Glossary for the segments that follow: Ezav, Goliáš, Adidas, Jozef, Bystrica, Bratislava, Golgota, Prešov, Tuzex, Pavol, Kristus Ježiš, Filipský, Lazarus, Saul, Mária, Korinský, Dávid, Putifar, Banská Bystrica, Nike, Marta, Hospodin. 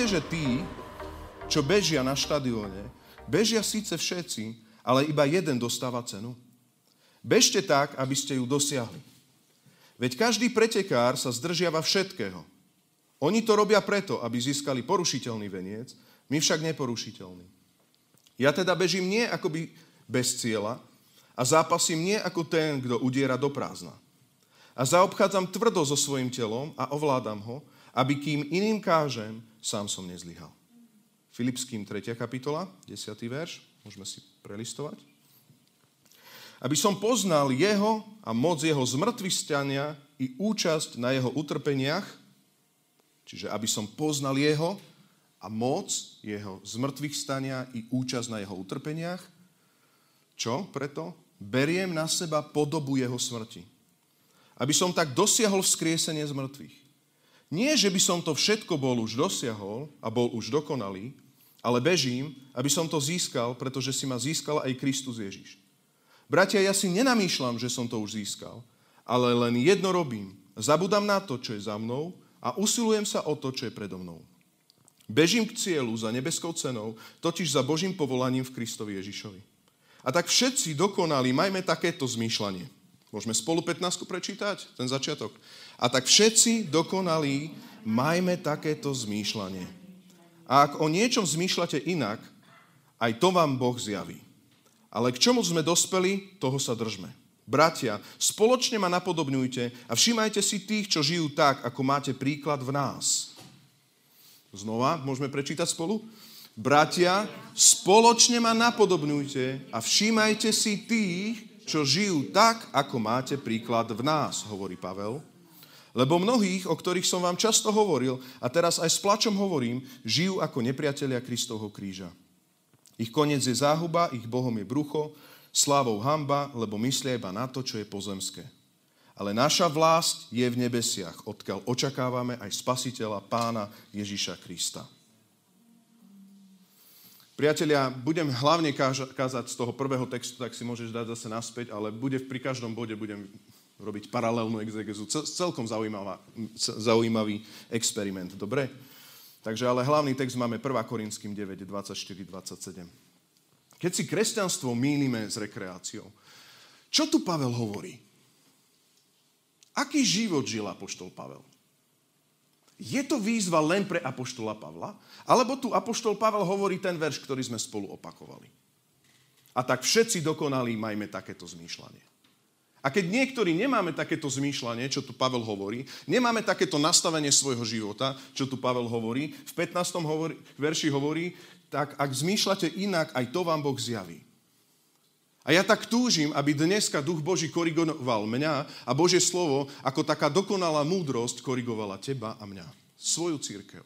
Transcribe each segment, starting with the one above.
Viete, že tí, čo bežia na štadióne, bežia síce všetci, ale iba jeden dostáva cenu. Bežte tak, aby ste ju dosiahli. Veď každý pretekár sa zdržiava všetkého. Oni to robia preto, aby získali porušiteľný veniec, my však neporušiteľný. Ja teda bežím nie akoby bez cieľa a zápasím nie ako ten, kto udiera do prázdna. A zaobchádzam tvrdo so svojím telom a ovládam ho, aby kým iným kážem, sám som nezlyhal. Filipským 3. kapitola, 10. verš, môžeme si prelistovať. Aby som poznal jeho a moc jeho zmŕtvychstania i účasť na jeho utrpeniach, čiže aby som poznal jeho a moc jeho zmŕtvychstania i účasť na jeho utrpeniach, čo preto? Beriem na seba podobu jeho smrti. Aby som tak dosiahol vzkriesenie z mŕtvych. Nie, že by som to všetko bol už dosiahol a bol už dokonalý, ale bežím, aby som to získal, pretože si ma získal aj Kristus Ježiš. Bratia, ja si nenamýšľam, že som to už získal, ale len jedno robím. Zabudám na to, čo je za mnou a usilujem sa o to, čo je predo mnou. Bežím k cieľu za nebeskou cenou, totiž za Božím povolaním v Kristovi Ježišovi. A tak všetci dokonali, majme takéto zmýšľanie. Môžeme spolu 15 prečítať, ten začiatok. A tak všetci dokonalí, majme takéto zmýšľanie. A ak o niečom zmýšľate inak, aj to vám Boh zjaví. Ale k čomu sme dospeli, toho sa držme. Bratia, spoločne ma napodobňujte a všímajte si tých, čo žijú tak, ako máte príklad v nás. Znova, môžeme prečítať spolu? Bratia, spoločne ma napodobňujte a všímajte si tých, čo žijú tak, ako máte príklad v nás, hovorí Pavol. Lebo mnohých, o ktorých som vám často hovoril, a teraz aj s plačom hovorím, žijú ako nepriatelia Kristovho kríža. Ich koniec je záhuba, ich bohom je brucho, slávou hanba, lebo myslia iba na to, čo je pozemské. Ale naša vlasť je v nebesiach, odkiaľ očakávame aj Spasiteľa, Pána Ježiša Krista. Priatelia, budem hlavne kázať z toho prvého textu, tak si môžeš dať zase naspäť, ale pri každom bode budem robiť paralelnú exegezu. Celkom zaujímavý experiment, dobre? Takže ale hlavný text máme 1. Korinským 9, 24-27. Keď si kresťanstvo mýlime s rekreáciou, čo tu Pavol hovorí? Aký život žil apoštol Pavol? Je to výzva len pre apoštola Pavla? Alebo tu apoštol Pavol hovorí ten verš, ktorý sme spolu opakovali. A tak všetci dokonalí majme takéto zmýšľanie. A keď niektorí nemáme takéto zmýšľanie, čo tu Pavol hovorí, nemáme takéto nastavenie svojho života, čo tu Pavol hovorí, v 15. verši hovorí, tak ak zmýšľate inak, aj to vám Boh zjaví. A ja tak túžim, aby dneska Duch Boží korigoval mňa a Božie slovo, ako taká dokonalá múdrosť korigovala teba a mňa, svoju cirkev.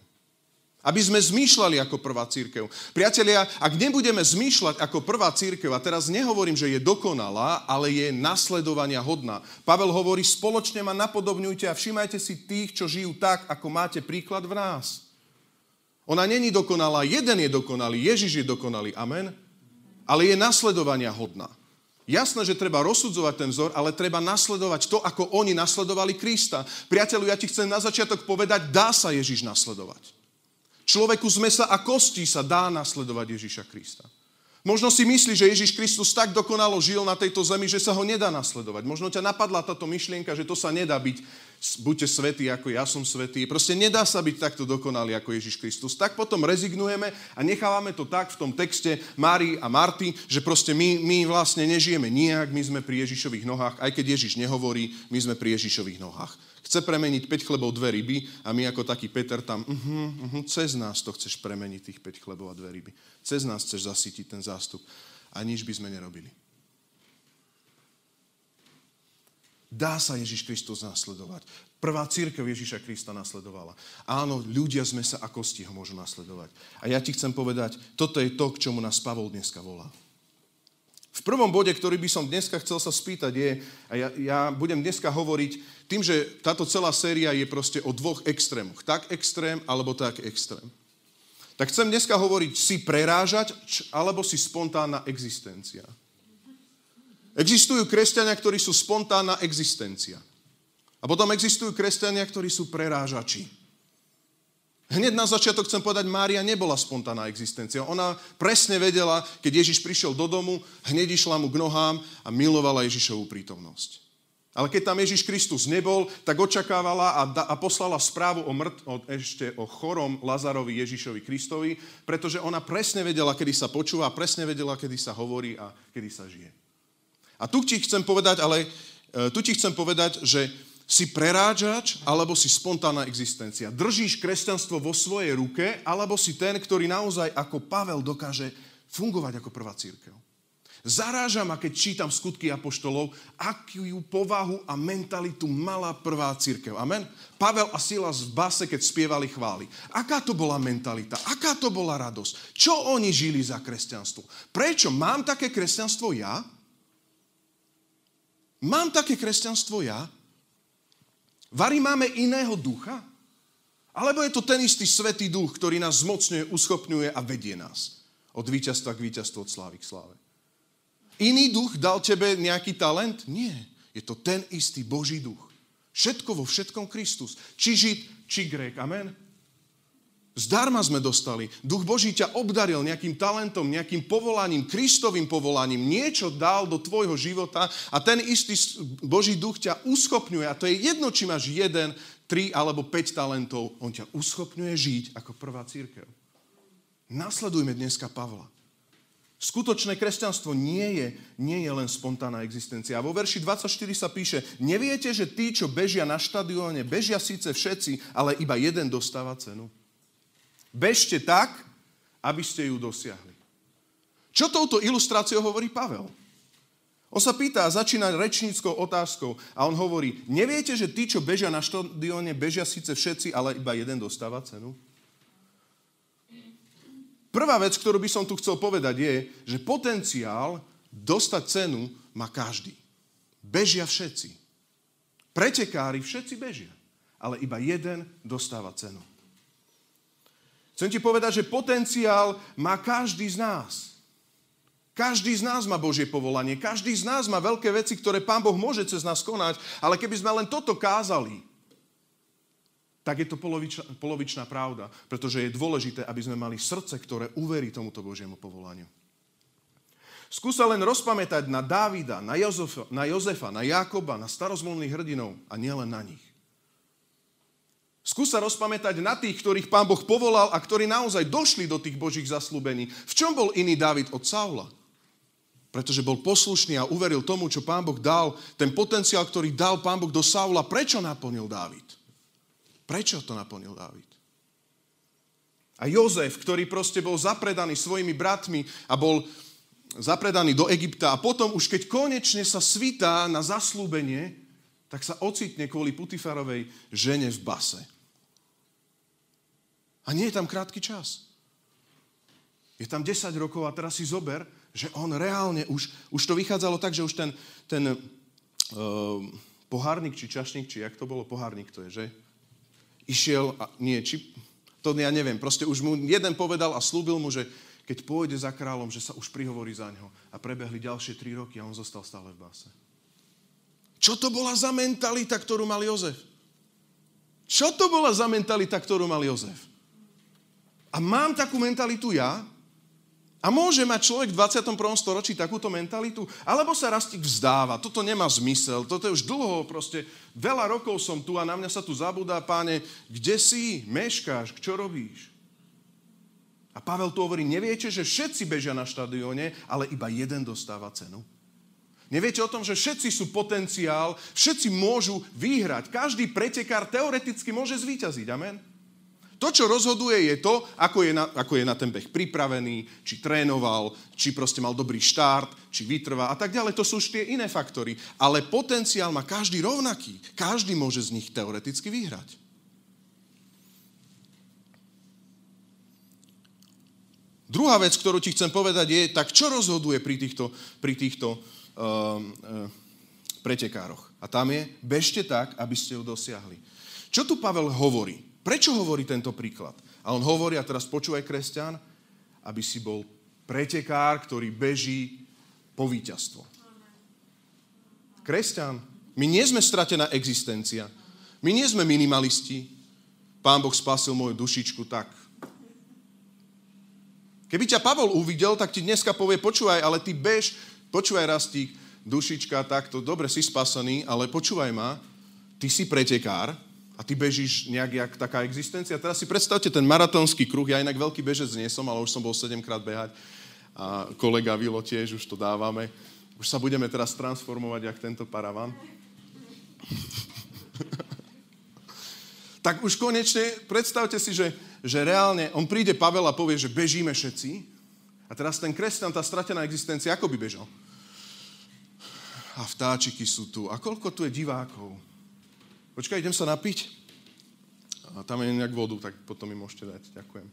Aby sme zmýšľali ako prvá cirkev. Priatelia, ak nebudeme zmýšľať ako prvá cirkev, a teraz nehovorím, že je dokonalá, ale je nasledovania hodná. Pavol hovorí, spoločne ma napodobňujte a všímajte si tých, čo žijú tak, ako máte príklad v nás. Ona není dokonalá, jeden je dokonalý, Ježiš je dokonalý, amen. Ale je nasledovania hodná. Jasné, že treba rozsudzovať ten vzor, ale treba nasledovať to, ako oni nasledovali Krista. Priateľu, ja ti chcem na začiatok povedať, dá sa Ježiš nasledovať. Človeku z mesa a kostí sa dá nasledovať Ježiša Krista. Možno si myslíš, že Ježiš Kristus tak dokonalo žil na tejto zemi, že sa ho nedá nasledovať. Možno ťa napadla táto myšlienka, že to sa nedá byť, buďte svätí, ako ja som svätý. Proste nedá sa byť takto dokonalý ako Ježiš Kristus. Tak potom rezignujeme a nechávame to tak v tom texte Márii a Marty, že proste my vlastne nežijeme nijak, my sme pri Ježišových nohách, aj keď Ježiš nehovorí, my sme pri Ježišových nohách. Chce premeniť 5 chlebov, 2 ryby a my ako taký Peter tam, cez nás to chceš premeniť tých 5 chlebov a 2 ryby. Cez nás chceš zasytiť ten zástup. A nič by sme nerobili. Dá sa Ježiš Kristus nasledovať. Prvá cirkev Ježiša Krista nasledovala. Áno, ľudia z mesa a kosti ho môžu nasledovať. A ja ti chcem povedať, toto je to, k čomu nás Pavol dneska volá. V prvom bode, ktorý by som dneska chcel sa spýtať je, a ja budem dneska hovoriť tým, že táto celá séria je proste o dvoch extrémoch. Tak extrém, alebo tak extrém. Tak chcem dneska hovoriť, si prerážať, alebo si spontánna existencia. Existujú kresťania, ktorí sú spontánna existencia. A potom existujú kresťania, ktorí sú prerážači. Hneď na začiatok chcem povedať, Mária nebola spontánna existencia. Ona presne vedela, keď Ježiš prišiel do domu, hneď išla mu k nohám a milovala Ježišovu prítomnosť. Ale keď tam Ježiš Kristus nebol, tak očakávala a poslala správu o chorom Lazarovi Ježišovi Kristovi, pretože ona presne vedela, kedy sa počúva, presne vedela, kedy sa hovorí a kedy sa žije. A tu ti chcem povedať, že si prerádžač, alebo si spontánna existencia. Držíš kresťanstvo vo svojej ruke, alebo si ten, ktorý naozaj ako Pavel dokáže fungovať ako prvá cirkev. Zaráža ma, keď čítam skutky apoštolov, akú povahu a mentalitu mala prvá cirkev. Amen? Pavel a Silas v base, keď spievali chvály. Aká to bola mentalita? Aká to bola radosť? Čo oni žili za kresťanstvo? Prečo mám také kresťanstvo ja? Mám také kresťanstvo ja? Vari máme iného ducha? Alebo je to ten istý svätý duch, ktorý nás zmocňuje, uschopňuje a vedie nás? Od víťazstva k víťazstvu, od slávy k sláve. Iný duch dal tebe nejaký talent? Nie. Je to ten istý Boží duch. Všetko vo všetkom Kristus. Či Žid, či Grék. Amen. Zdarma sme dostali. Duch Boží ťa obdaril nejakým talentom, nejakým povolaním, Kristovým povolaním. Niečo dal do tvojho života a ten istý Boží duch ťa uschopňuje. A to je jedno, či máš 1, 3 alebo 5 talentov. On ťa uschopňuje žiť ako prvá cirkev. Nasledujme dneska Pavla. Skutočné kresťanstvo nie je len spontánna existencia. A vo verši 24 sa píše, neviete, že tí, čo bežia na štadióne, bežia síce všetci, ale iba jeden dostáva cenu. Bežte tak, aby ste ju dosiahli. Čo touto ilustráciou hovorí Pavel? On sa pýta a začína rečníckou otázkou a on hovorí, neviete, že tí, čo bežia na štadióne, bežia síce všetci, ale iba jeden dostáva cenu? Prvá vec, ktorú by som tu chcel povedať je, že potenciál dostať cenu má každý. Bežia všetci. Pretekári všetci bežia, ale iba jeden dostáva cenu. Chcem ti povedať, že potenciál má každý z nás. Každý z nás má Božie povolanie, každý z nás má veľké veci, ktoré Pán Boh môže cez nás konať, ale keby sme len toto kázali, tak je to polovičná pravda, pretože je dôležité, aby sme mali srdce, ktoré uverí tomuto Božiemu povolaniu. Skúsa len rozpamätať na Dávida, na Jozefa, na Jakoba, na starozmluvných hrdinov a nielen na nich. Skúsa rozpamätať na tých, ktorých Pán Boh povolal a ktorí naozaj došli do tých Božích zasľúbení. V čom bol iný Dávid od Saula? Pretože bol poslušný a uveril tomu, čo Pán Boh dal, ten potenciál, ktorý dal Pán Boh do Saula, prečo naplnil Dávid? Prečo to naplnil Dávid? A Jozef, ktorý proste bol zapredaný svojimi bratmi a bol zapredaný do Egypta a potom už keď konečne sa svitá na zasľúbenie, tak sa ocitne kvôli Putifarovej žene v base. A nie je tam krátky čas. Je tam 10 rokov a teraz si zober, že on reálne už to vychádzalo tak, že už ten pohárnik či čašník, či jak to bolo, pohárnik to je, že? Proste už mu jeden povedal a slúbil mu, že keď pôjde za kráľom, že sa už prihovorí za neho. A prebehli ďalšie 3 roky a on zostal stále v báse. Čo to bola za mentalita, ktorú mal Jozef? A mám takú mentalitu ja? A môže mať človek v 21. storočí takúto mentalitu? Alebo sa rastík vzdáva, toto nemá zmysel, toto je už dlho, proste veľa rokov som tu a na mňa sa tu zabudá, Páne, kde si, meškáš, čo robíš? A Pavel tu hovorí, neviete, že všetci bežia na štadióne, ale iba jeden dostáva cenu? Neviete o tom, že všetci sú potenciál, všetci môžu vyhrať, každý pretekár teoreticky môže zvíťaziť, amen? To, čo rozhoduje, je to, ako je na ten beh pripravený, či trénoval, či proste mal dobrý štart, či vytrvá a tak ďalej. To sú už tie iné faktory. Ale potenciál má každý rovnaký. Každý môže z nich teoreticky vyhrať. Druhá vec, ktorú ti chcem povedať je, tak čo rozhoduje pri týchto pretekároch? A tam je, bežte tak, aby ste ju dosiahli. Čo tu Pavel hovorí? Prečo hovorí tento príklad? A on hovorí, a teraz počúvaj, kresťan, aby si bol pretekár, ktorý beží po víťazstvo. Kresťan, my nie sme stratená existencia. My nie sme minimalisti. Pán Boh spasil moju dušičku tak. Keby ťa Pavol uvidel, tak ti dneska povie, počúvaj, ale ty bež, počúvaj Rastík, dušička, takto, dobre, si spasený, ale počúvaj ma, ty si pretekár a ty bežíš nejak jak taká existencia. Teraz si predstavte ten maratónsky kruh, ja inak veľký bežec nie som, ale už som bol 7-krát behať a kolega Vilo tiež, už to dávame. Už sa budeme teraz transformovať jak tento paravan. Tak už konečne, predstavte si, že reálne, on príde Pavel a povie, že bežíme všetci. A teraz ten kresťan, tá stratená existencia, ako by bežal? A vtáčiky sú tu. A koľko tu je divákov? Počkaj, idem sa napiť. A tam je nejak vodu, tak potom mi môžete dať. Ďakujem.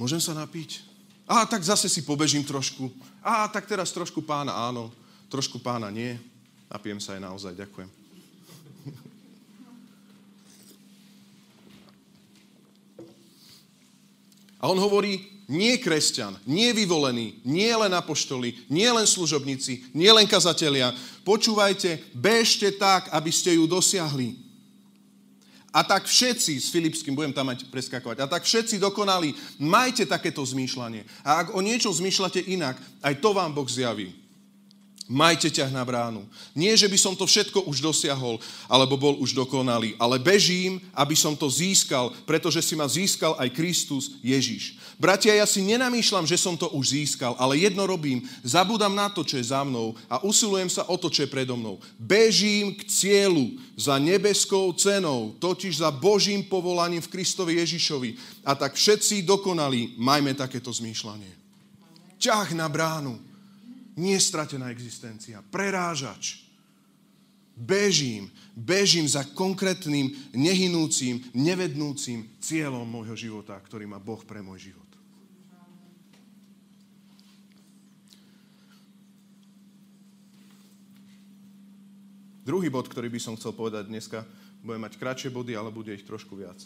Môžem sa napiť? Á, tak zase si pobežím trošku. Á, tak teraz trošku pána áno, trošku pána nie. Napijem sa aj naozaj, ďakujem. A on hovorí, nie kresťan, nie vyvolený, nie len apoštoli, nie len služobníci, nie len kazatelia. Počúvajte, bežte tak, aby ste ju dosiahli. A tak všetci, s Filipským budem tam mať preskakovať, a tak všetci dokonali, majte takéto zmýšľanie. A ak o niečom zmýšľate inak, aj to vám Boh zjaví. Majte ťah na bránu. Nie, že by som to všetko už dosiahol, alebo bol už dokonalý, ale bežím, aby som to získal, pretože si ma získal aj Kristus Ježiš. Bratia, ja si nenamýšľam, že som to už získal, ale jedno robím. Zabúdam na to, čo je za mnou a usilujem sa o to, čo je predo mnou. Bežím k cieľu za nebeskou cenou, totiž za Božím povolaním v Kristovi Ježišovi. A tak všetci dokonalí, majme takéto zmýšľanie. Ťah na bránu. Nestratená existencia, prerážač. Bežím za konkrétnym, nehynúcim, nevednúcim cieľom môjho života, ktorý má Boh pre môj život. Druhý bod, ktorý by som chcel povedať dneska, bude mať kratšie body, ale bude ich trošku viac.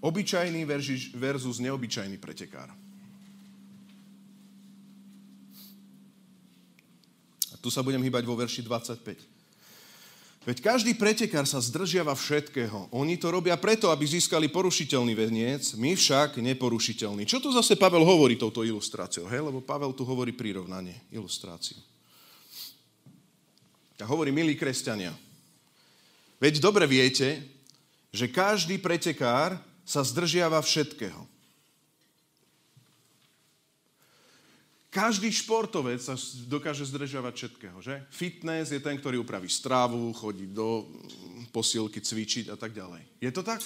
Obyčajný versus neobyčajný pretekár. Tu sa budem hýbať vo verši 25. Veď každý pretekár sa zdržiava všetkého. Oni to robia preto, aby získali porušiteľný veniec, my však neporušiteľný. Čo tu zase Pavel hovorí touto ilustráciou? Hej? Lebo Pavel tu hovorí prirovnanie, ilustráciu. A hovorí, milí kresťania, veď dobre viete, že každý pretekár sa zdržiava všetkého. Každý športovec sa dokáže zdržiavať všetkého, že? Fitness je ten, ktorý upraví stravu, chodí do posilky cvičiť a tak ďalej. Je to tak?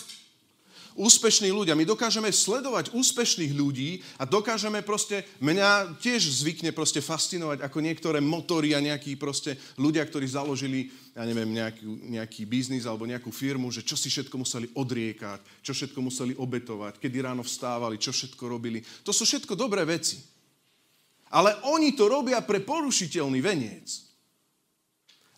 Úspešní ľudia. My dokážeme sledovať úspešných ľudí a dokážeme proste, mňa tiež zvykne proste fascinovať ako niektoré motory a nejakí proste ľudia, ktorí založili, ja neviem, nejaký biznis alebo nejakú firmu, že čo si všetko museli odriekať, čo všetko museli obetovať, kedy ráno vstávali, čo všetko robili. To sú všetko dobré veci. Ale oni to robia pre porušiteľný veniec.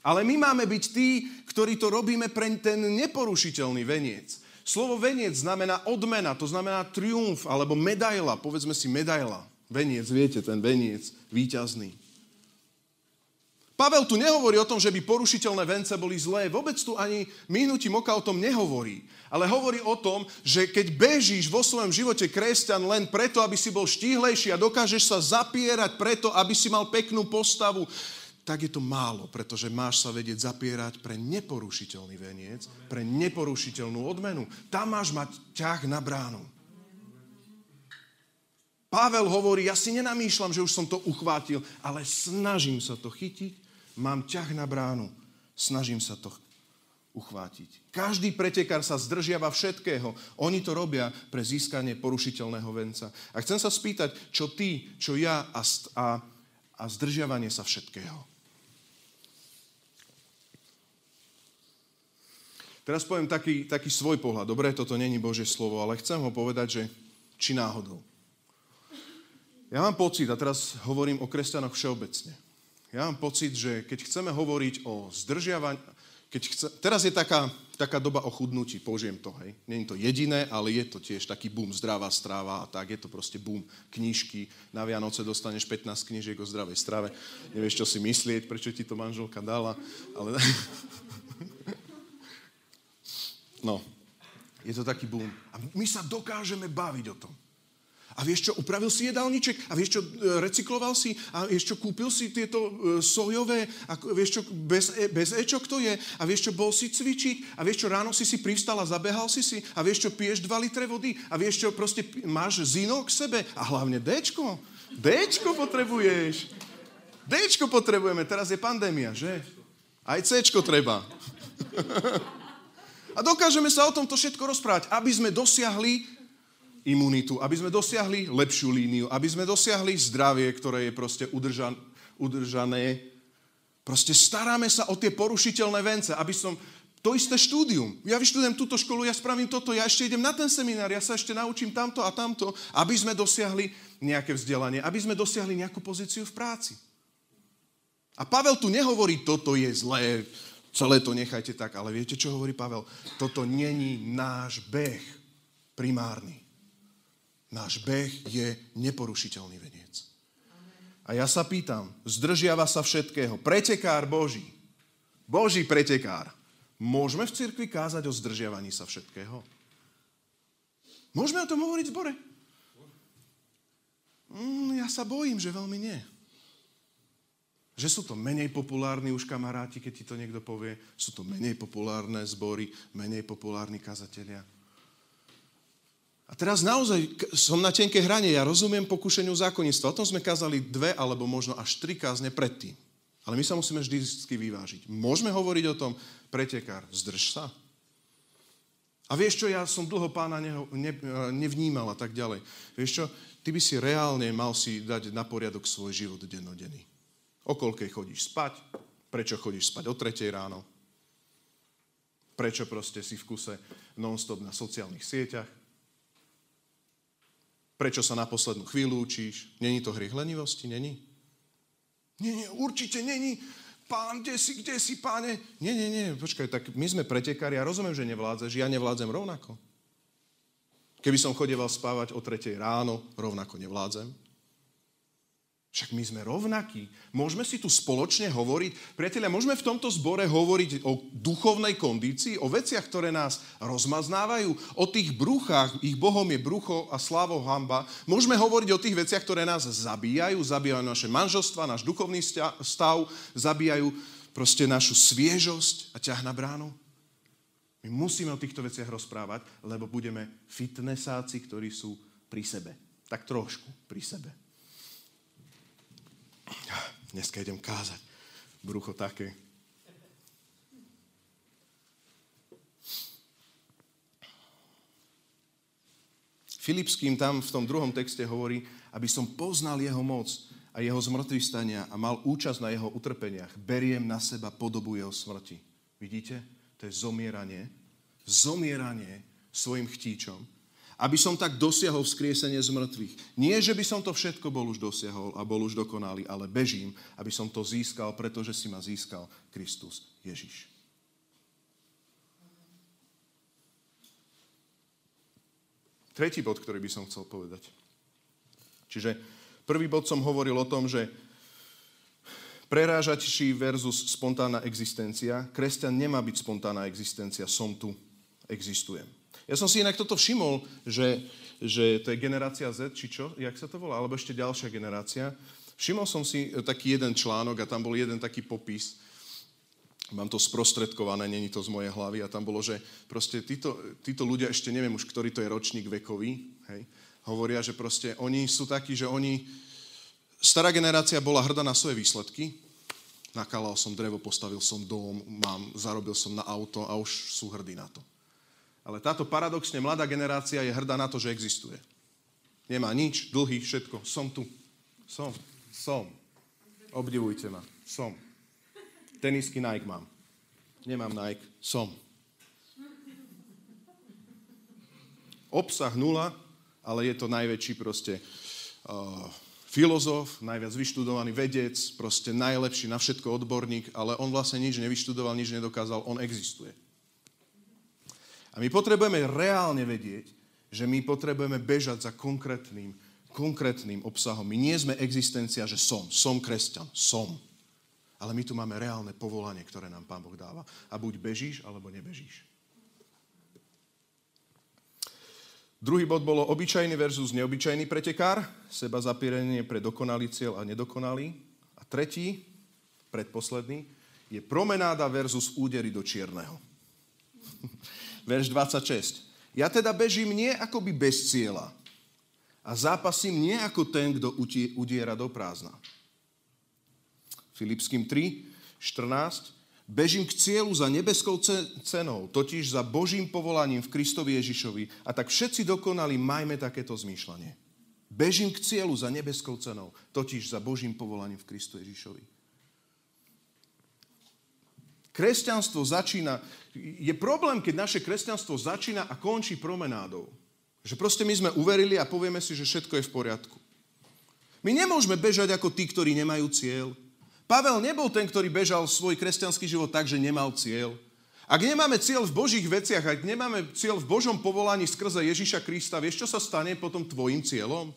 Ale my máme byť tí, ktorí to robíme pre ten neporušiteľný veniec. Slovo veniec znamená odmena, to znamená triumf, alebo medaila, povedzme si medaila. Veniec, viete, ten veniec, víťazný. Pavel tu nehovorí o tom, že by porušiteľné vence boli zlé. Vôbec tu ani minutím oka o tom nehovorí. Ale hovorí o tom, že keď bežíš vo svojom živote kresťan len preto, aby si bol štíhlejší a dokážeš sa zapierať preto, aby si mal peknú postavu, tak je to málo, pretože máš sa vedieť zapierať pre neporušiteľný veniec, pre neporušiteľnú odmenu. Tam máš mať ťah na bránu. Pavel hovorí, ja si nenamýšľam, že už som to uchvátil, ale snažím sa to chytiť. Mám ťah na bránu, snažím sa to uchvátiť. Každý pretekár sa zdržiava všetkého. Oni to robia pre získanie porušiteľného venca. A chcem sa spýtať, čo ty, čo ja a zdržiavanie sa všetkého. Teraz poviem taký svoj pohľad. Dobre, toto není Božie slovo, ale chcem ho povedať, že či náhodou. Ja mám pocit, a teraz hovorím o kresťanoch všeobecne, ja mám pocit, že keď chceme hovoriť o zdržiavaní, teraz je taká doba o chudnutí, použijem to, hej. Nie je to jediné, ale je to tiež taký boom, zdravá strava a tak, je to proste boom, knižky, na Vianoce dostaneš 15 knižiek o zdravej strave, nevieš, čo si myslieť, prečo ti to manželka dala, ale No, je to taký boom. A my sa dokážeme baviť o tom. A vieš čo, upravil si jedálniček? A vieš čo, recykloval si? A vieš čo, kúpil si tieto sojové? A vieš čo, bez ečok to je? A vieš čo, bol si cvičiť? A vieš čo, ráno si si privstal a zabehal si si? A vieš čo, piješ 2 litre vody? A vieš čo, proste máš zinok k sebe? A hlavne Dčko. Dčko potrebuješ. Dčko potrebujeme, teraz je pandémia, že? Aj Cčko treba. A dokážeme sa o tomto všetko rozprávať, aby sme dosiahli imunitu, aby sme dosiahli lepšiu líniu, aby sme dosiahli zdravie, ktoré je proste udržané. Proste staráme sa o tie porušiteľné vence, aby som... To isté štúdium. Ja vyštudujem túto školu, ja spravím toto, ja ešte idem na ten seminár, ja sa ešte naučím tamto a tamto, aby sme dosiahli nejaké vzdelanie, aby sme dosiahli nejakú pozíciu v práci. A Pavel tu nehovorí, toto je zlé, celé to nechajte tak, ale viete, čo hovorí Pavel? Toto není náš beh primárny. Náš beh je neporušiteľný veniec. A ja sa pýtam, zdržiava sa všetkého. Pretekár Boží. Boží pretekár. Môžeme v cirkvi kázať o zdržiavaní sa všetkého? Môžeme o tom hovoriť v zbore? Ja sa bojím, že veľmi nie. Že sú to menej populárni už kamaráti, keď ti to niekto povie. Sú to menej populárne zbory, menej populárni kazatelia. A teraz naozaj som na tenkej hrane. Ja rozumiem pokušeniu zákonníctva. O tom sme kázali 2 alebo možno až 3 kázne predtým. Ale my sa musíme vždy vyvážiť. Môžeme hovoriť o tom, pretekár, zdrž sa. A vieš čo, ja som dlho pána nevnímal a tak ďalej. Vieš čo, ty by si reálne mal si dať na poriadok svoj život dennodenný. O koľkej chodíš spať? Prečo chodíš spať o 3:00 ráno? Prečo proste si v kuse non-stop na sociálnych sieťach? Prečo sa na poslednú chvíľu učíš? Není to hriech lenivosti? Není? Nie, určite není. Pán, kde si, páne? Nie, počkaj, tak my sme pretekári. Ja rozumiem, že nevládzaš. Ja nevládzem rovnako. Keby som chodieval spávať o 3:00 ráno, rovnako nevládzem. Však my sme rovnakí. Môžeme si tu spoločne hovoriť. Priatelia, môžeme v tomto zbore hovoriť o duchovnej kondícii, o veciach, ktoré nás rozmaznávajú, o tých bruchách, ich bohom je brucho a slávou hanba. Môžeme hovoriť o tých veciach, ktoré nás zabíjajú naše manželstva, náš duchovný stav, zabíjajú proste našu sviežosť a ťah na bránu. My musíme o týchto veciach rozprávať, lebo budeme fitnessáci, ktorí sú pri sebe. Tak trošku pri sebe. Dneska idem kázať. Brucho také. Filipským tam v tom druhom texte hovorí, aby som poznal jeho moc a jeho zmŕtvychvstania a mal účasť na jeho utrpeniach. Beriem na seba podobu jeho smrti. Vidíte? To je zomieranie. Zomieranie svojim chtíčom. Aby som tak dosiahol vzkriesenie z mŕtvych. Nie, že by som to všetko bol už dosiahol a bol už dokonalý, ale bežím, aby som to získal, pretože si ma získal Kristus Ježiš. Tretí bod, ktorý by som chcel povedať. Čiže prvý bod som hovoril o tom, že prerážači versus spontánna existencia. Kresťan nemá byť spontánna existencia. Som tu, existujem. Ja som si inak toto všimol, že to je generácia Z, či čo, jak sa to volá, alebo ešte ďalšia generácia. Všimol som si taký jeden článok a tam bol jeden taký popis. Mám to sprostredkované, není to z mojej hlavy. A tam bolo, že proste títo ľudia, ešte neviem už, ktorý to je ročník vekový, hej, hovoria, že proste oni sú takí, že oni... Stará generácia bola hrdá na svoje výsledky. Nakalal som drevo, postavil som dom, zarobil som na auto a už sú hrdí na to. Ale táto paradoxne mladá generácia je hrdá na to, že existuje. Nemá nič, dlhý, všetko. Som tu. Som. Obdivujte ma. Som. Tenisky Nike mám. Nemám Nike. Som. Obsah 0, ale je to najväčší proste filozof, najviac vyštudovaný vedec, proste najlepší na všetko odborník, ale on vlastne nič nevyštudoval, nič nedokázal, on existuje. A my potrebujeme reálne vedieť, že my potrebujeme bežať za konkrétnym obsahom. My nie sme existencia, že som kresťan, som. Ale my tu máme reálne povolanie, ktoré nám Pán Boh dáva. A buď bežíš, alebo nebežíš. Druhý bod bolo obyčajný versus neobyčajný pretekár, seba zapierenie pre dokonalý cieľ a nedokonalý. A tretí, predposledný, je promenáda versus údery do čierneho. Verš 26. Ja teda bežím nie akoby bez cieľa a zápasím nie ako ten, kto udiera do prázdna. Filipským 3:14. Bežím k cieľu za nebeskou cenou, totiž za Božím povolaním v Kristovi Ježišovi. A tak všetci dokonali, majme takéto zmýšľanie. Bežím k cieľu za nebeskou cenou, totiž za Božím povolaním v Kristu Ježišovi. Kresťanstvo začína, je problém, keď naše kresťanstvo začína a končí promenádou. Že proste my sme uverili a povieme si, že všetko je v poriadku. My nemôžeme bežať ako tí, ktorí nemajú cieľ. Pavel nebol ten, ktorý bežal svoj kresťanský život tak, že nemal cieľ. Ak nemáme cieľ v Božích veciach, ak nemáme cieľ v Božom povolaní skrze Ježiša Krista, vieš, čo sa stane potom tvojim cieľom?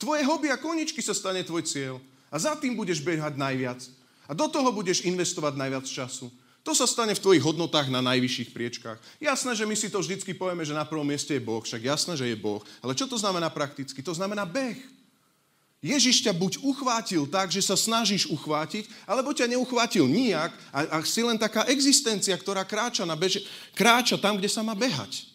Tvoje hobby a koničky sa stane tvoj cieľ. A za tým budeš behať najviac. A do toho budeš investovať najviac času. To sa stane v tvojich hodnotách na najvyšších priečkách. Jasné, že my si to vždycky povieme, že na prvom mieste je Boh, však jasné, že je Boh. Ale čo to znamená prakticky? To znamená beh. Ježiš ťa buď uchvátil tak, že sa snažíš uchvátiť, alebo ťa neuchvátil nijak a si len taká existencia, ktorá kráča tam, kde sa má behať.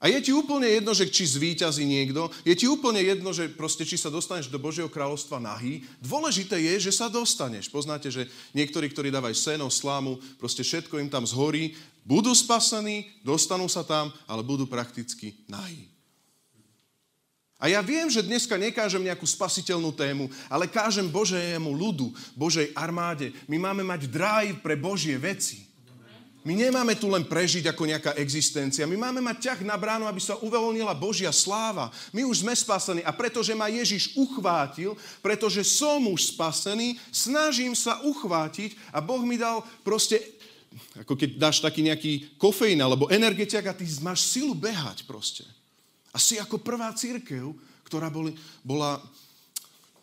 A je ti úplne jedno, že či zvíťazí niekto, je ti úplne jedno, že proste, či sa dostaneš do Božieho kráľovstva nahý. Dôležité je, že sa dostaneš. Poznáte, že niektorí, ktorí dávajú seno, slámu, proste všetko im tam zhorí, budú spasení, dostanú sa tam, ale budú prakticky nahý. A ja viem, že dneska nekážem nejakú spasiteľnú tému, ale kážem Božiemu ľudu, Božej armáde. My máme mať drive pre Božie veci. My nemáme tu len prežiť ako nejaká existencia. My máme mať ťah na bránu, aby sa uvoľnila Božia sláva. My už sme spasení a pretože ma Ježiš uchvátil, pretože som už spasený, snažím sa uchvátiť a Boh mi dal proste, ako keď dáš taký nejaký kofeín alebo energetiak a ty máš silu behať proste. A si ako prvá cirkev, ktorá bola,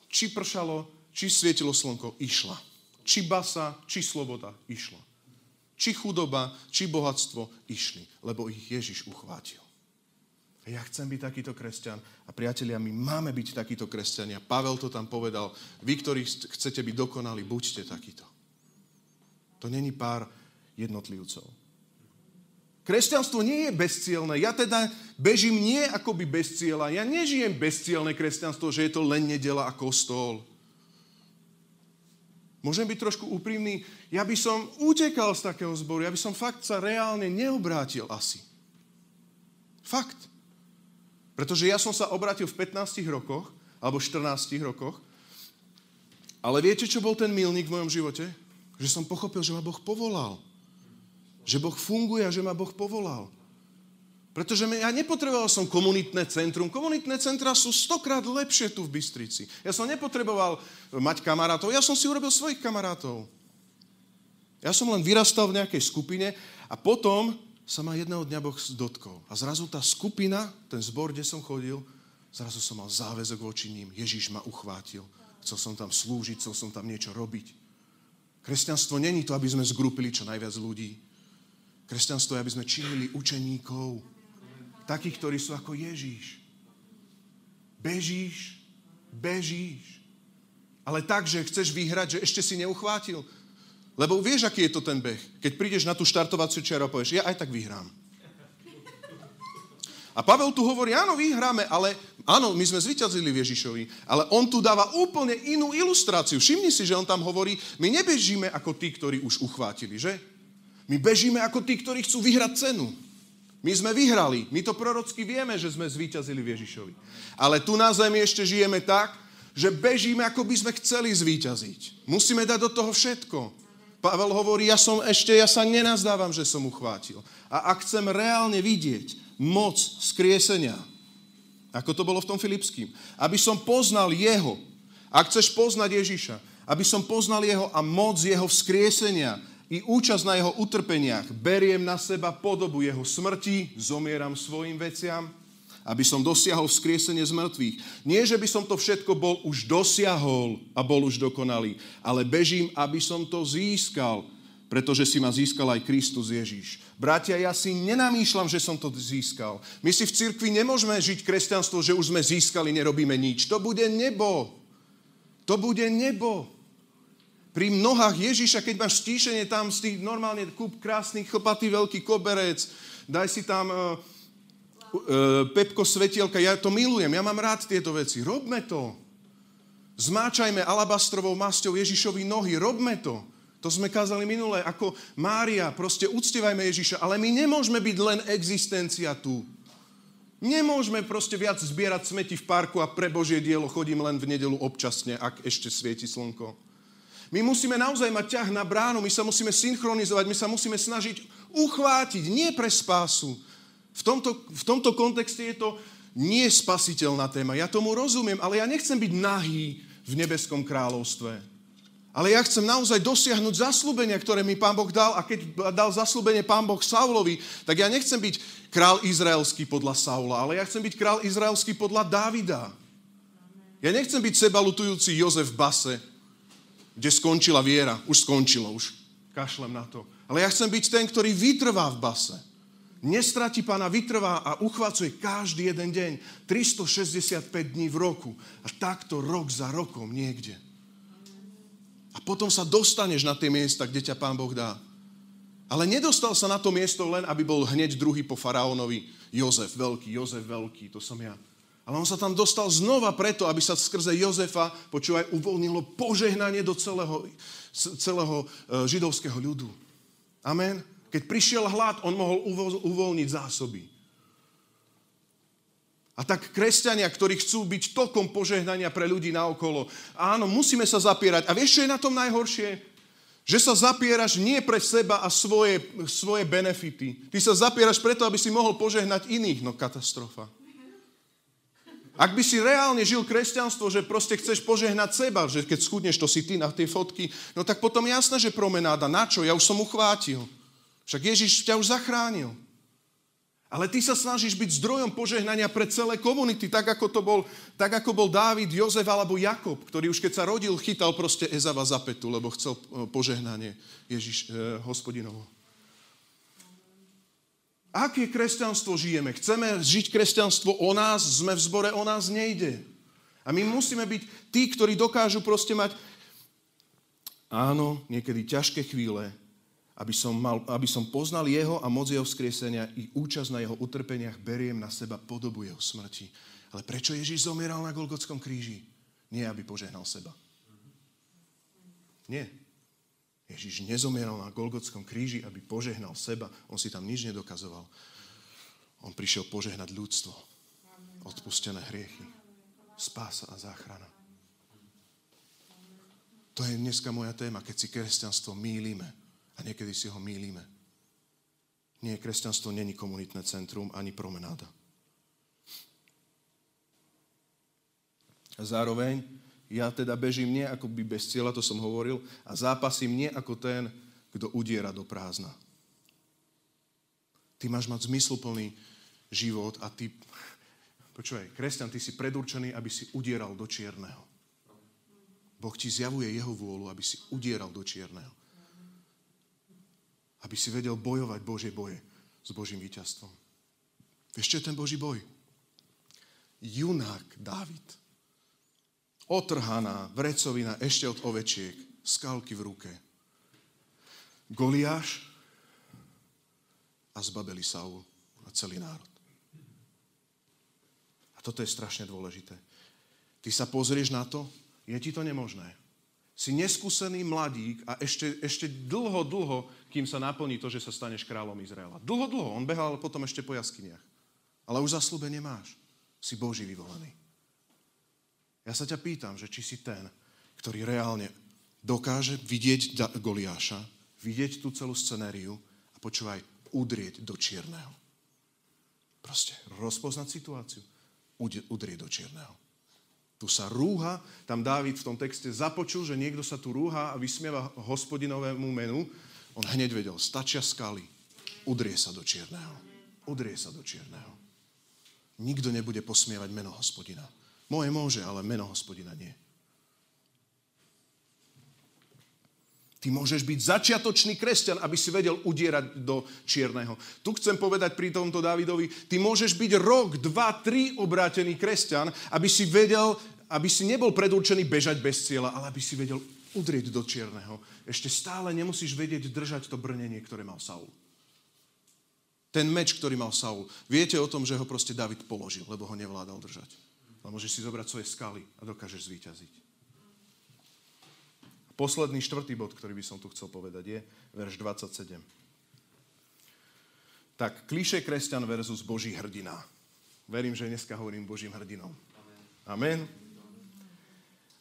či pršalo, či svietilo slnko, išla. Či basa, či sloboda, išla. Či chudoba, či bohatstvo, išli, lebo ich Ježiš uchvátil. A ja chcem byť takýto kresťan a priatelia, my máme byť takýto kresťania. Pavel to tam povedal, vy, ktorí chcete byť dokonali, buďte takýto. To není pár jednotlivcov. Kresťanstvo nie je bezcielne. Ja teda bežím nie akoby bez cieľa. Ja nežijem bezcielne kresťanstvo, že je to len nedeľa a kostol. Môžem byť trošku úprimný, ja by som utekal z takého zboru, ja by som fakt sa reálne neobrátil asi. Fakt. Pretože ja som sa obrátil v 15 rokoch, alebo 14 rokoch, ale viete, čo bol ten milník v mojom živote? Že som pochopil, že ma Boh povolal. Že Boh funguje a že ma Boh povolal. Pretože ja nepotreboval som komunitné centrum. Komunitné centra sú 100-krát lepšie tu v Bystrici. Ja som nepotreboval mať kamarátov. Ja som si urobil svojich kamarátov. Ja som len vyrastal v nejakej skupine a potom sa ma jedného dňa Boh dotkol. A zrazu tá skupina, ten zbor, kde som chodil, zrazu som mal záväzok voči ním. Ježiš ma uchvátil. Chcel som tam slúžiť, chcel som tam niečo robiť. Kresťanstvo není to, aby sme zgrupili čo najviac ľudí. Kresťanstvo je, aby sme činili učeníkov. Takých, ktorí sú ako Ježiš. Bežíš. Ale tak, že chceš vyhrať, že ešte si neuchvátil. Lebo vieš, aký je to ten beh. Keď prídeš na tú štartovaciu čiaru a povieš, ja aj tak vyhrám. A Pavel tu hovorí, áno, vyhráme, ale áno, my sme zvíťazili v Ježišovi. Ale on tu dáva úplne inú ilustráciu. Všimni si, že on tam hovorí, my nebežíme ako tí, ktorí už uchvátili, že? My bežíme ako tí, ktorí chcú vyhrať cenu. My sme vyhrali. My to prorocky vieme, že sme zvíťazili v Ježišovi. Ale tu na zemi ešte žijeme tak, že bežíme, ako by sme chceli zvíťaziť. Musíme dať do toho všetko. Pavel hovorí, ja sa nenazdávam, že som uchvátil. A ak chcem reálne vidieť moc skriesenia, ako to bolo v tom Filipským, aby som poznal jeho, ak chceš poznať Ježiša, aby som poznal jeho a moc jeho vzkriesenia, i účasť na jeho utrpeniach. Beriem na seba podobu jeho smrti, zomieram svojim veciam, aby som dosiahol vzkriesenie z mŕtvych. Nie, že by som to všetko bol už dosiahol a bol už dokonalý, ale bežím, aby som to získal. pretože si ma získal aj Kristus Ježiš. Bratia, ja si nenamýšľam, že som to získal. My si v cirkvi nemôžeme žiť kresťanstvo, že už sme získali, nerobíme nič. To bude nebo. To bude nebo. Pri nohách Ježiša, keď máš stíšenie tam z tých normálne kúp krásnych, chlpatý veľký koberec, daj si tam pepko svetielka, ja to milujem, ja mám rád tieto veci. Robme to. Zmáčajme alabastrovou masťou Ježišovi nohy, robme to. To sme kázali minule, ako Mária, proste uctievajme Ježiša, ale my nemôžeme byť len existencia tu. Nemôžeme proste viac zbierať smeti v parku a pre Božie dielo chodím len v nedeľu občasne, ak ešte svieti slnko. My musíme naozaj mať ťah na bránu, my sa musíme synchronizovať, my sa musíme snažiť uchvátiť, nie pre spásu. V tomto kontexte je to nespasiteľná téma. Ja tomu rozumiem, ale ja nechcem byť nahý v nebeskom kráľovstve. Ale ja chcem naozaj dosiahnuť zasľúbenia, ktoré mi Pán Boh dal. A keď dal zasľúbenie Pán Boh Saulovi, tak ja nechcem byť král izraelský podľa Saula, ale ja chcem byť král izraelský podľa Dávida. Ja nechcem byť sebalutujúci Jozef v base, kde skončila viera. Už skončilo, už kašlem na to. Ale ja chcem byť ten, ktorý vytrvá v base. Nestratí Pána, vytrvá a uchvácuje každý jeden deň. 365 dní v roku. A takto rok za rokom niekde. A potom sa dostaneš na tie miesta, kde ťa Pán Boh dá. Ale nedostal sa na to miesto len, aby bol hneď druhý po faraónovi Jozef veľký, to som ja. Ale on sa tam dostal znova preto, aby sa skrze Jozefa, počúvaj, uvoľnilo požehnanie do celého židovského ľudu. Amen. Keď prišiel hlad, on mohol uvoľniť zásoby. A tak kresťania, ktorí chcú byť tokom požehnania pre ľudí naokolo. Áno, musíme sa zapierať. A vieš, čo je na tom najhoršie? Že sa zapieraš nie pre seba a svoje benefity. Ty sa zapieraš preto, aby si mohol požehnať iných. No katastrofa. Ak by si reálne žil kresťanstvo, že proste chceš požehnať seba, že keď schudneš, to si ty na tie fotky, no tak potom jasné, že promenáda. Na čo? Ja už som uchvátil. Však Ježiš ťa už zachránil. Ale ty sa snažíš byť zdrojom požehnania pre celé komunity, tak ako bol Dávid, Jozef alebo Jakob, ktorý už keď sa rodil, chytal proste Ezava za petu, lebo chcel požehnanie Hospodinovo. Aké kresťanstvo žijeme? Chceme žiť kresťanstvo o nás, sme v zbore, o nás nejde. A my musíme byť tí, ktorí dokážu proste mať, áno, niekedy ťažké chvíle, aby som poznal jeho a moc jeho vzkriesenia i účasť na jeho utrpeniach, beriem na seba podobu jeho smrti. Ale prečo Ježiš zomieral na Golgotskom kríži? Nie, aby požehnal seba. Nie. Ježiš nezomieral na Golgotskom kríži, aby požehnal seba. On si tam nič nedokazoval. On prišiel požehnať ľudstvo. Odpustené hriechy. Spása a záchrana. To je dneska moja téma, keď si kresťanstvo mýlime. A niekedy si ho mýlime. Nie, kresťanstvo není komunitné centrum, ani promenáda. A zároveň ja teda bežím nie ako by bez cieľa, to som hovoril, a zápasím nie ako ten, kto udiera do prázdna. Ty máš mať zmysluplný život a ty... Počúvaj, kresťan, ty si predurčený, aby si udieral do čierneho. Boh ti zjavuje jeho vôľu, aby si udieral do čierneho. Aby si vedel bojovať Božie boje s Božím víťazstvom. Vieš, čo je ten Boží boj? Junák Dávid. Otrhaná vrecovina ešte od ovečiek, skalky v ruke. Goliáš a zbabelý Saul a celý národ. A toto je strašne dôležité. Ty sa pozrieš na to, je ti to nemožné. Si neskúsený mladík a ešte dlho, kým sa naplní to, že sa staneš kráľom Izraela. Dlho, on behal potom ešte po jaskyniach. Ale už zasľúbenie máš. Si Boží vyvolený. Ja sa ťa pýtam, že či si ten, ktorý reálne dokáže vidieť Goliáša, vidieť tú celú scenériu a počúvaj, udrieť do čierneho. Proste rozpoznať situáciu, udrieť do čierneho. Tu sa rúha, tam Dávid v tom texte započul, že niekto sa tu rúha a vysmieva Hospodinovému menu. On hneď vedel, stačia skaly, udrie sa do čierneho. Nikto nebude posmievať meno Hospodina. Moje môže, ale meno Hospodina nie. Ty Ty môžeš byť začiatočný kresťan, aby si vedel udierať do čierneho. Tu chcem povedať pri tomto Dávidovi, ty môžeš byť rok, dva, tri obrátený kresťan, aby si vedel, aby si nebol predurčený bežať bez cieľa, ale aby si vedel udrieť do čierneho. Ešte stále nemusíš vedieť držať to brnenie, ktoré mal Saul. Ten meč, ktorý mal Saul. Viete o tom, že ho proste Dávid položil, lebo ho nevládal držať. Ale môžeš si zobrať svoje skaly a dokážeš zvíťaziť. Posledný štvrtý bod, ktorý by som tu chcel povedať, je verš 27. Tak, klišé kresťan versus Boží hrdina. Verím, že dneska hovorím Božím hrdinom. Amen.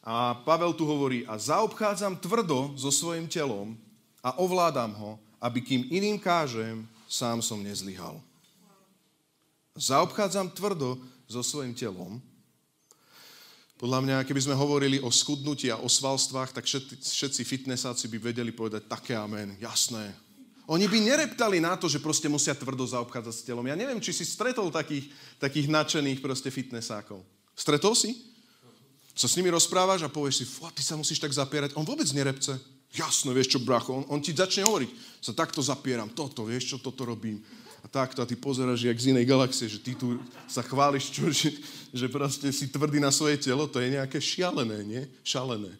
A Pavel tu hovorí, a zaobchádzam tvrdo so svojim telom a ovládam ho, aby kým iným kážem, sám som nezlyhal. Zaobchádzam tvrdo so svojim telom. Podľa mňa, keby sme hovorili o schudnutí a o svalstvách, tak všetci fitnessáci by vedeli povedať také amen, jasné. Oni by nereptali na to, že proste musia tvrdo zaobchádzať s telom. Ja neviem, či si stretol takých nadšených proste fitnessákov. Stretol si? Sa s nimi rozprávaš a povieš si, ty sa musíš tak zapierať. On vôbec nerepce. Jasné, vieš čo, bracho, on ti začne hovoriť. Sa takto zapieram, vieš čo, toto robím. A takto, a ty pozeraš, jak z inej galaxie, že ty tu sa chváliš, že proste si tvrdý na svoje telo, to je nejaké šialené, nie? Šalené.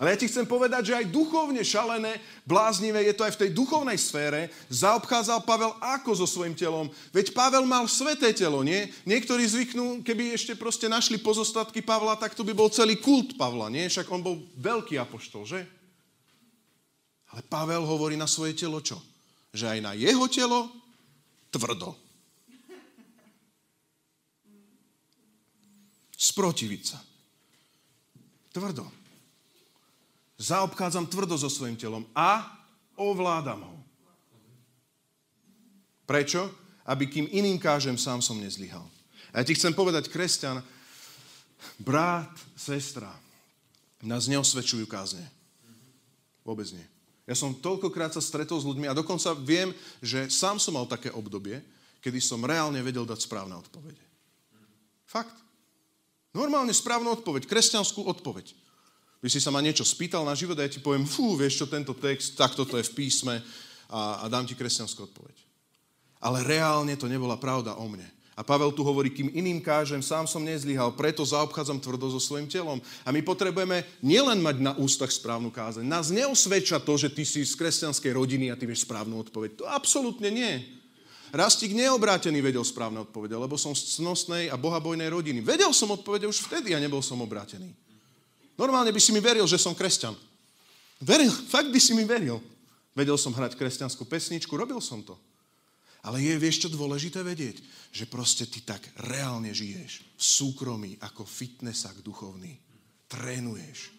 Ale ja ti chcem povedať, že aj duchovne šalené, bláznivé, je to aj v tej duchovnej sfére, zaobchádzal Pavel ako so svojím telom. Veď Pavel mal sveté telo, nie? Niektorí zvyknú, keby ešte proste našli pozostatky Pavla, tak to by bol celý kult Pavla, nie? Však on bol veľký apoštol, že? Ale Pavel hovorí na svoje telo čo? Že aj na jeho telo tvrdo. Sprotiviť sa. Tvrdo. Zaobchádzam tvrdo so svojím telom a ovládam ho. Prečo? Aby kým iným kážem, sám som nezlyhal. A ja ti chcem povedať, kresťan, brat, sestra, nás neosvedčujú kázne. Vôbec nie. Ja som toľkokrát sa stretol s ľuďmi a dokonca viem, že sám som mal také obdobie, kedy som reálne vedel dať správne odpovede. Fakt. Normálne správnu odpoveď, kresťanskú odpoveď. Vy si sa ma niečo spýtal na život a ja ti poviem, vieš čo, tento text, takto to je v písme a dám ti kresťanskú odpoveď. Ale reálne to nebola pravda o mne. A Pavel tu hovorí, kým iným kážem, sám som nezlyhal, preto zaobchádzam tvrdo so svojím telom. A my potrebujeme nielen mať na ústach správnu kázeň. Nás neusvedča to, že ty si z kresťanskej rodiny a ty vieš správnu odpoveď. To absolútne nie. Rastík neobrátený vedel správne odpovede, lebo som z cnostnej a bohabojnej rodiny. Vedel som odpovede už vtedy a nebol som obrátený. Normálne by si mi veril, že som kresťan. Veril, fakt by si mi veril. Vedel som hrať kresťanskú pesničku, robil som to. Ale je, vieš čo, dôležité vedieť? Že proste ty tak reálne žiješ v súkromí ako fitnessák duchovný. Trénuješ,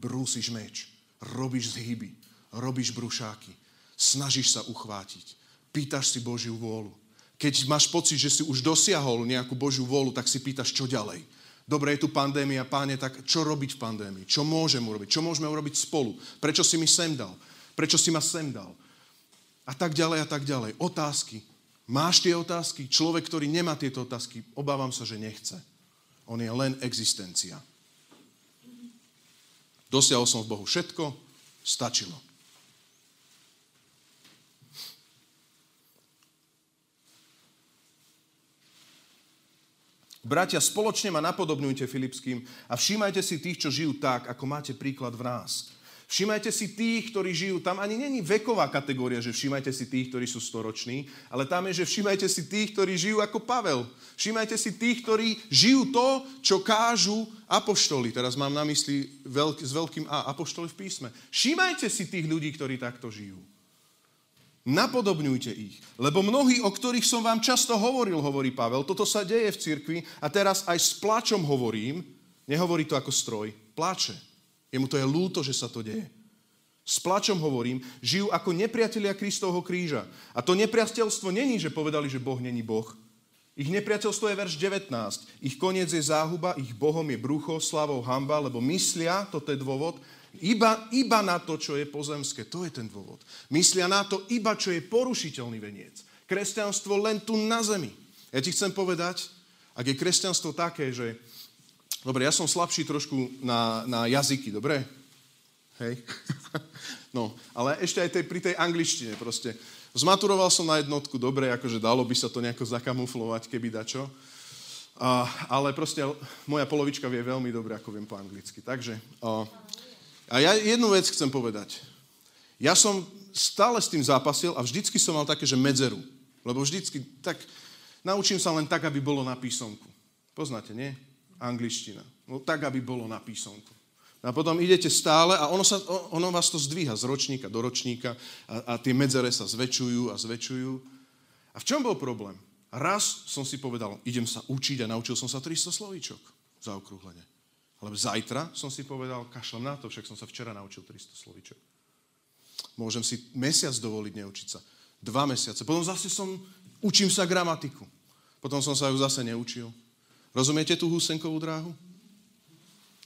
brúsiš meč, robíš zhyby, robíš brušáky, snažíš sa uchvátiť, pýtaš si Božiu vôľu. Keď máš pocit, že si už dosiahol nejakú Božiu vôľu, tak si pýtaš, čo ďalej. Dobre, je tu pandémia, páne, tak čo robiť v pandémii? Čo môžem urobiť? Čo môžeme urobiť spolu? Prečo si mi sem dal? Prečo si ma sem dal? A tak ďalej, a tak ďalej. Otázky. Máš tie otázky? Človek, ktorý nemá tieto otázky, obávam sa, že nechce. On je len existencia. Dosiahol som v Bohu všetko, stačilo. Bratia, spoločne ma napodobňujte Filipským a všímajte si tých, čo žijú tak, ako máte príklad v nás. Všímajte si tých, ktorí žijú, tam ani není veková kategória, že všímajte si tých, ktorí sú storoční, ale tam je, že všímajte si tých, ktorí žijú ako Pavel. Všímajte si tých, ktorí žijú to, čo kážu apoštoli. Teraz mám na mysli s veľkým A, apoštoli v písme. Všímajte si tých ľudí, ktorí takto žijú. Napodobňujte ich, lebo mnohí, o ktorých som vám často hovoril, hovorí Pavel, toto sa deje v cirkvi a teraz aj s plačom hovorím, nehovorí to ako stroj, pláče. Jemu to je ľúto, že sa to deje. S plačom hovorím, žijú ako nepriatelia Kristovho kríža. A to nepriateľstvo není, že povedali, že Boh není Boh. Ich nepriateľstvo je verš 19. Ich koniec je záhuba, ich Bohom je brucho, slavou hanba, lebo myslia, toto je dôvod, iba na to, čo je pozemské. To je ten dôvod. Myslia na to iba, čo je porušiteľný veniec. Kresťanstvo len tu na zemi. Ja ti chcem povedať, ak je kresťanstvo také, že... Dobre, ja som slabší trošku na jazyky, dobre? Hej. No, ale ešte aj pri tej angličtine proste. Zmaturoval som na jednotku, dobre, akože dalo by sa to nejako zakamuflovať, keby dačo. Ale proste moja polovička vie veľmi dobre, ako viem po anglicky. Takže, a ja jednu vec chcem povedať. Ja som stále s tým zápasil a vždycky som mal také, že medzeru. Lebo vždycky tak, naučím sa len tak, aby bolo na písomku. Poznáte, nie? Angličtina. No tak, aby bolo na písomku. A potom idete stále a ono vás to zdvíha z ročníka do ročníka a tie medzere sa zväčšujú a zväčšujú. A v čom bol problém? Raz som si povedal, idem sa učiť a naučil som sa 300 slovíčok zaokrúhlene. Ale zajtra som si povedal, kašlem na to, však som sa včera naučil 300 slovíčok. Môžem si mesiac dovoliť neučiť sa. 2 mesiace. Potom zase učím sa gramatiku. Potom som sa ju zase neučil. Rozumiete tú húsenkovú dráhu?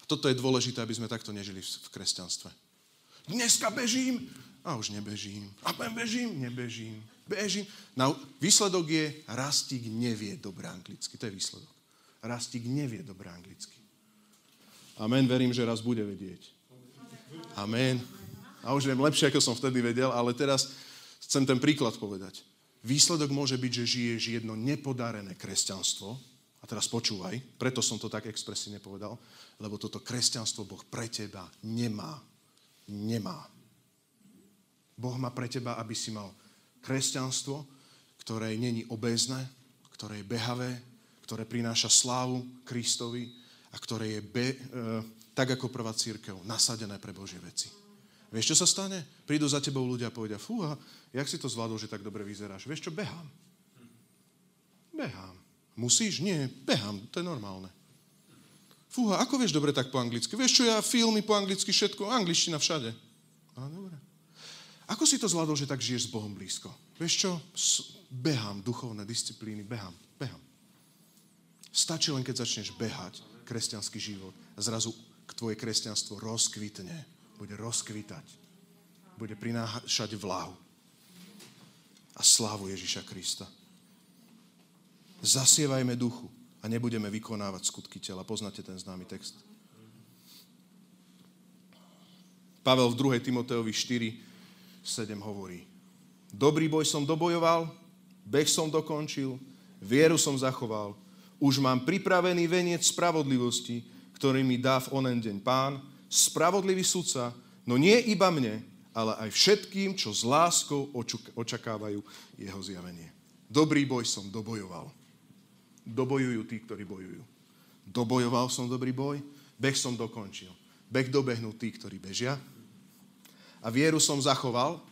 Toto je dôležité, aby sme takto nežili v kresťanstve. Dneska bežím a už nebežím. A bežím, nebežím. Bežím. Výsledok je, Rastík nevie dobre anglicky. To je výsledok. Rastík nevie dobre anglicky. Amen, verím, že raz bude vedieť. Amen. A už viem lepšie, ako som vtedy vedel, ale teraz chcem ten príklad povedať. Výsledok môže byť, že žiješ jedno nepodarené kresťanstvo. A teraz počúvaj, preto som to tak expresívne povedal, lebo toto kresťanstvo Boh pre teba nemá. Nemá. Boh má pre teba, aby si mal kresťanstvo, ktoré není obézne, ktoré je behavé, ktoré prináša slávu Kristovi a ktoré je tak ako prvá cirkev, nasadené pre Božie veci. Vieš, čo sa stane? Prídu za tebou ľudia a povedia, fúha, jak si to zvládol, že tak dobre vyzeráš? Vieš čo, behám. Behám. Musíš? Nie, behám, to je normálne. Fúha, ako vieš dobre tak po anglicky? Vieš čo, ja filmy po anglicky, všetko, angličtina všade. A dobre. Ako si to zvládol, že tak žiješ s Bohom blízko? Vieš čo, behám, duchovné disciplíny, behám. Stačí len, keď začneš behať kresťanský život a zrazu tvoje kresťanstvo rozkvitne, bude rozkvitať, bude prinášať vláhu a slávu Ježiša Krista. Zasievajme duchu a nebudeme vykonávať skutky tela. Poznáte ten známy text. Pavol v 2. Timotejovi 4:7 hovorí. Dobrý boj som dobojoval, beh som dokončil, vieru som zachoval. Už mám pripravený veniec spravodlivosti, ktorý mi dá v onen deň Pán, spravodlivý sudca, no nie iba mne, ale aj všetkým, čo s láskou očakávajú jeho zjavenie. Dobrý boj som dobojoval. Dobojujú tí, ktorí bojujú. Dobojoval som dobrý boj, beh som dokončil. Beh dobehnú tí, ktorí bežia. A vieru som zachoval.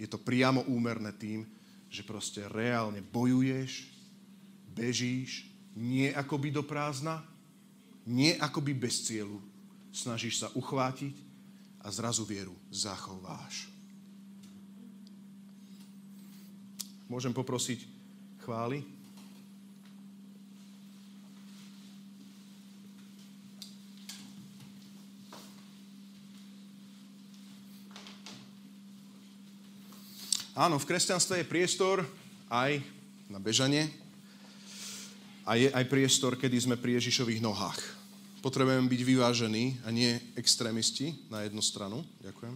Je to priamo úmerné tým, že proste reálne bojuješ, bežíš, nie akoby do prázdna, nie akoby bez cieľu. Snažíš sa uchvátiť a zrazu vieru zachováš. Môžem poprosiť chvály? Áno, v kresťanstve je priestor aj na bežanie a je aj priestor, kedy sme pri Ježišových nohách. Potrebujeme byť vyvážení a nie extrémisti na jednu stranu. Ďakujem.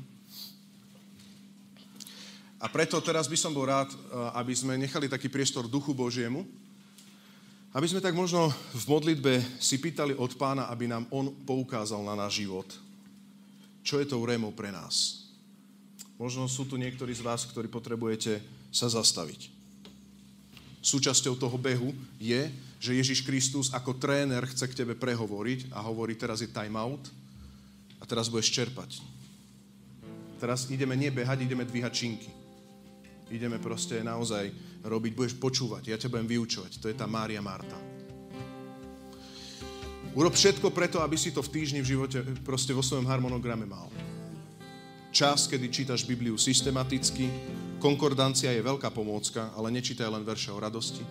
A preto teraz by som bol rád, aby sme nechali taký priestor Duchu Božiemu, aby sme tak možno v modlitbe si pýtali od Pána, aby nám On poukázal na náš život. Čo je tou rémou pre nás? Možno sú tu niektorí z vás, ktorí potrebujete sa zastaviť. Súčasťou toho behu je, že Ježiš Kristus ako tréner chce k tebe prehovoriť a hovorí, teraz je time out a teraz budeš čerpať. Teraz ideme nebehať, ideme dvíhať činky. Ideme proste naozaj robiť, budeš počúvať, ja ťa budem vyučovať. To je tá Mária Marta. Urob všetko preto, aby si to v týždni v živote proste vo svojom harmonograme mal. Čas, kedy čítaš Bibliu systematicky, konkordancia je veľká pomôcka, ale nečítaj len verše o radosti.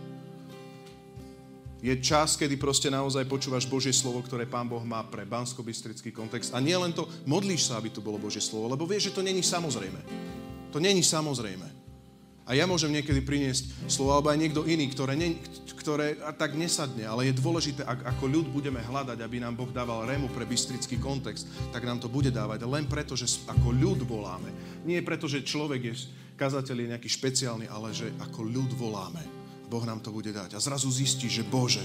Je čas, kedy proste naozaj počúvaš Božie slovo, ktoré Pán Boh má pre banskobystrický kontext. A nie len to, modlíš sa, aby tu bolo Božie slovo, lebo vieš, že to není samozrejme. To není samozrejme. A ja môžem niekedy priniesť slovo, alebo aj niekto iný, ktoré tak nesadne. Ale je dôležité, ako ľud budeme hľadať, aby nám Boh dával rému pre bystrický kontext, tak nám to bude dávať. Len preto, že ako ľud voláme. Nie preto, že človek je, kazateľ je nejaký špeciálny, ale že ako ľud voláme. Boh nám to bude dať. A zrazu zistí, že Bože,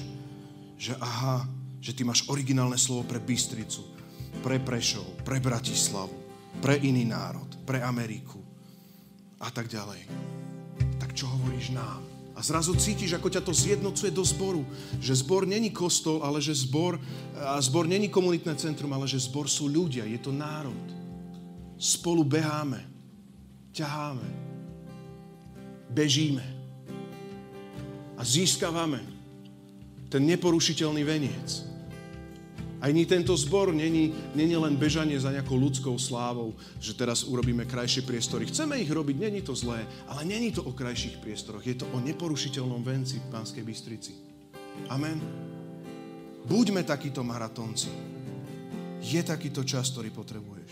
že aha, že Ty máš originálne slovo pre Bystricu, pre Prešov, pre Bratislavu, pre iný národ, pre Ameriku a tak ďalej. Tak čo hovoríš nám? A zrazu cítiš, ako ťa to zjednocuje do zboru. Že zbor není kostol, ale že zbor není komunitné centrum, ale že zbor sú ľudia, je to národ. Spolu beháme, ťaháme, bežíme a získavame ten neporušiteľný veniec. Ani tento zbor není len bežanie za nejakou ľudskou slávou, že teraz urobíme krajšie priestory. Chceme ich robiť, není to zlé, ale není to o krajších priestoroch. Je to o neporušiteľnom venci v Banskej Bystrici. Amen. Buďme takíto maratónci. Je takýto čas, ktorý potrebuješ.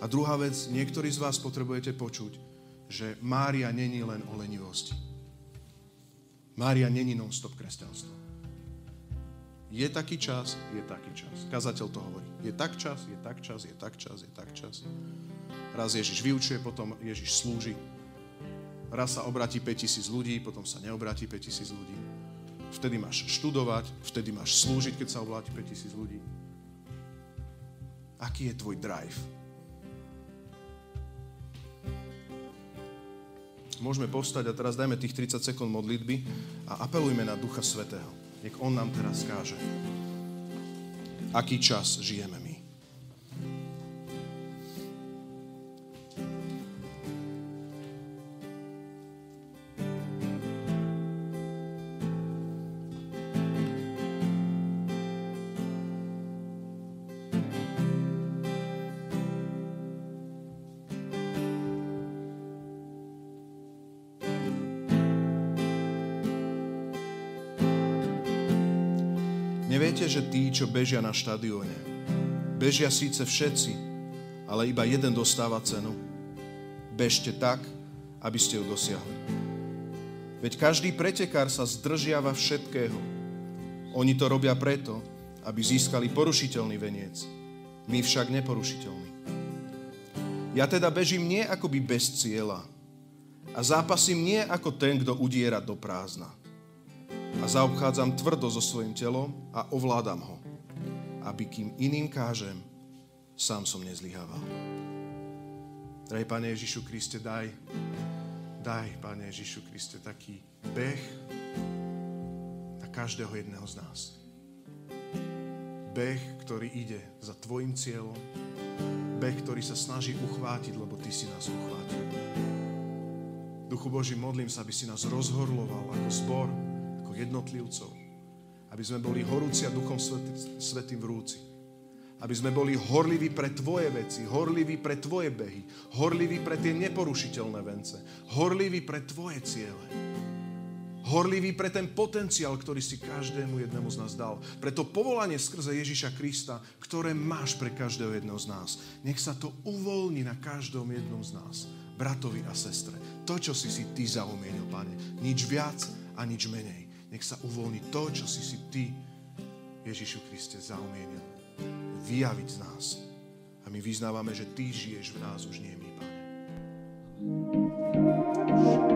A druhá vec, niektorí z vás potrebujete počuť, že Mária není len o lenivosti. Mária není non-stop kresťanstvo. Je taký čas, je taký čas. Kazateľ to hovorí. Je tak čas, je tak čas, je tak čas, je tak čas. Raz Ježiš vyučuje, potom Ježiš slúži. Raz sa obratí 5000 ľudí, potom sa neobratí 5000 ľudí. Vtedy máš študovať, vtedy máš slúžiť, keď sa obratí 5000 ľudí. Aký je tvoj drive? Môžeme povstať a teraz dajme tých 30 sekúnd modlitby a apelujme na Ducha Svätého. Nech on nám teraz káže, aký čas žijeme my. Viete, že tí, čo bežia na štadióne, bežia síce všetci, ale iba jeden dostáva cenu. Bežte tak, aby ste ju dosiahli. Veď každý pretekár sa zdržiava všetkého. Oni to robia preto, aby získali porušiteľný veniec. My však neporušiteľný. Ja teda bežím nie akoby bez cieľa a zápasím nie ako ten, kto udiera do prázdna. A zaobchádzam tvrdo so svojím telom a ovládam ho, aby kým iným kážem, sám som nezlyhával. Drahý Pane Ježišu Kriste, daj, Pane Ježišu Kriste, taký beh na každého jedného z nás. Beh, ktorý ide za Tvojim cieľom, beh, ktorý sa snaží uchvátiť, lebo Ty si nás uchvátil. Duchu Boží, modlím sa, aby si nás rozhorloval ako zbor, jednotlivcov, aby sme boli horúcia Duchom Svätým vrúci, aby sme boli horliví pre Tvoje veci, horliví pre Tvoje behy, horliví pre tie neporušiteľné vence, horliví pre Tvoje ciele, horliví pre ten potenciál, ktorý si každému jednému z nás dal, pre to povolanie skrze Ježiša Krista, ktoré máš pre každého jedného z nás. Nech sa to uvoľní na každom jednom z nás, bratovi a sestre. To, čo si Ty zaumienil, Pane, nič viac a nič menej. Nech sa uvoľní to, čo si Ty, Ježišu Kriste, zaumienil vyjaviť z nás. A my vyznávame, že Ty žiješ v nás, už nie my, Pane.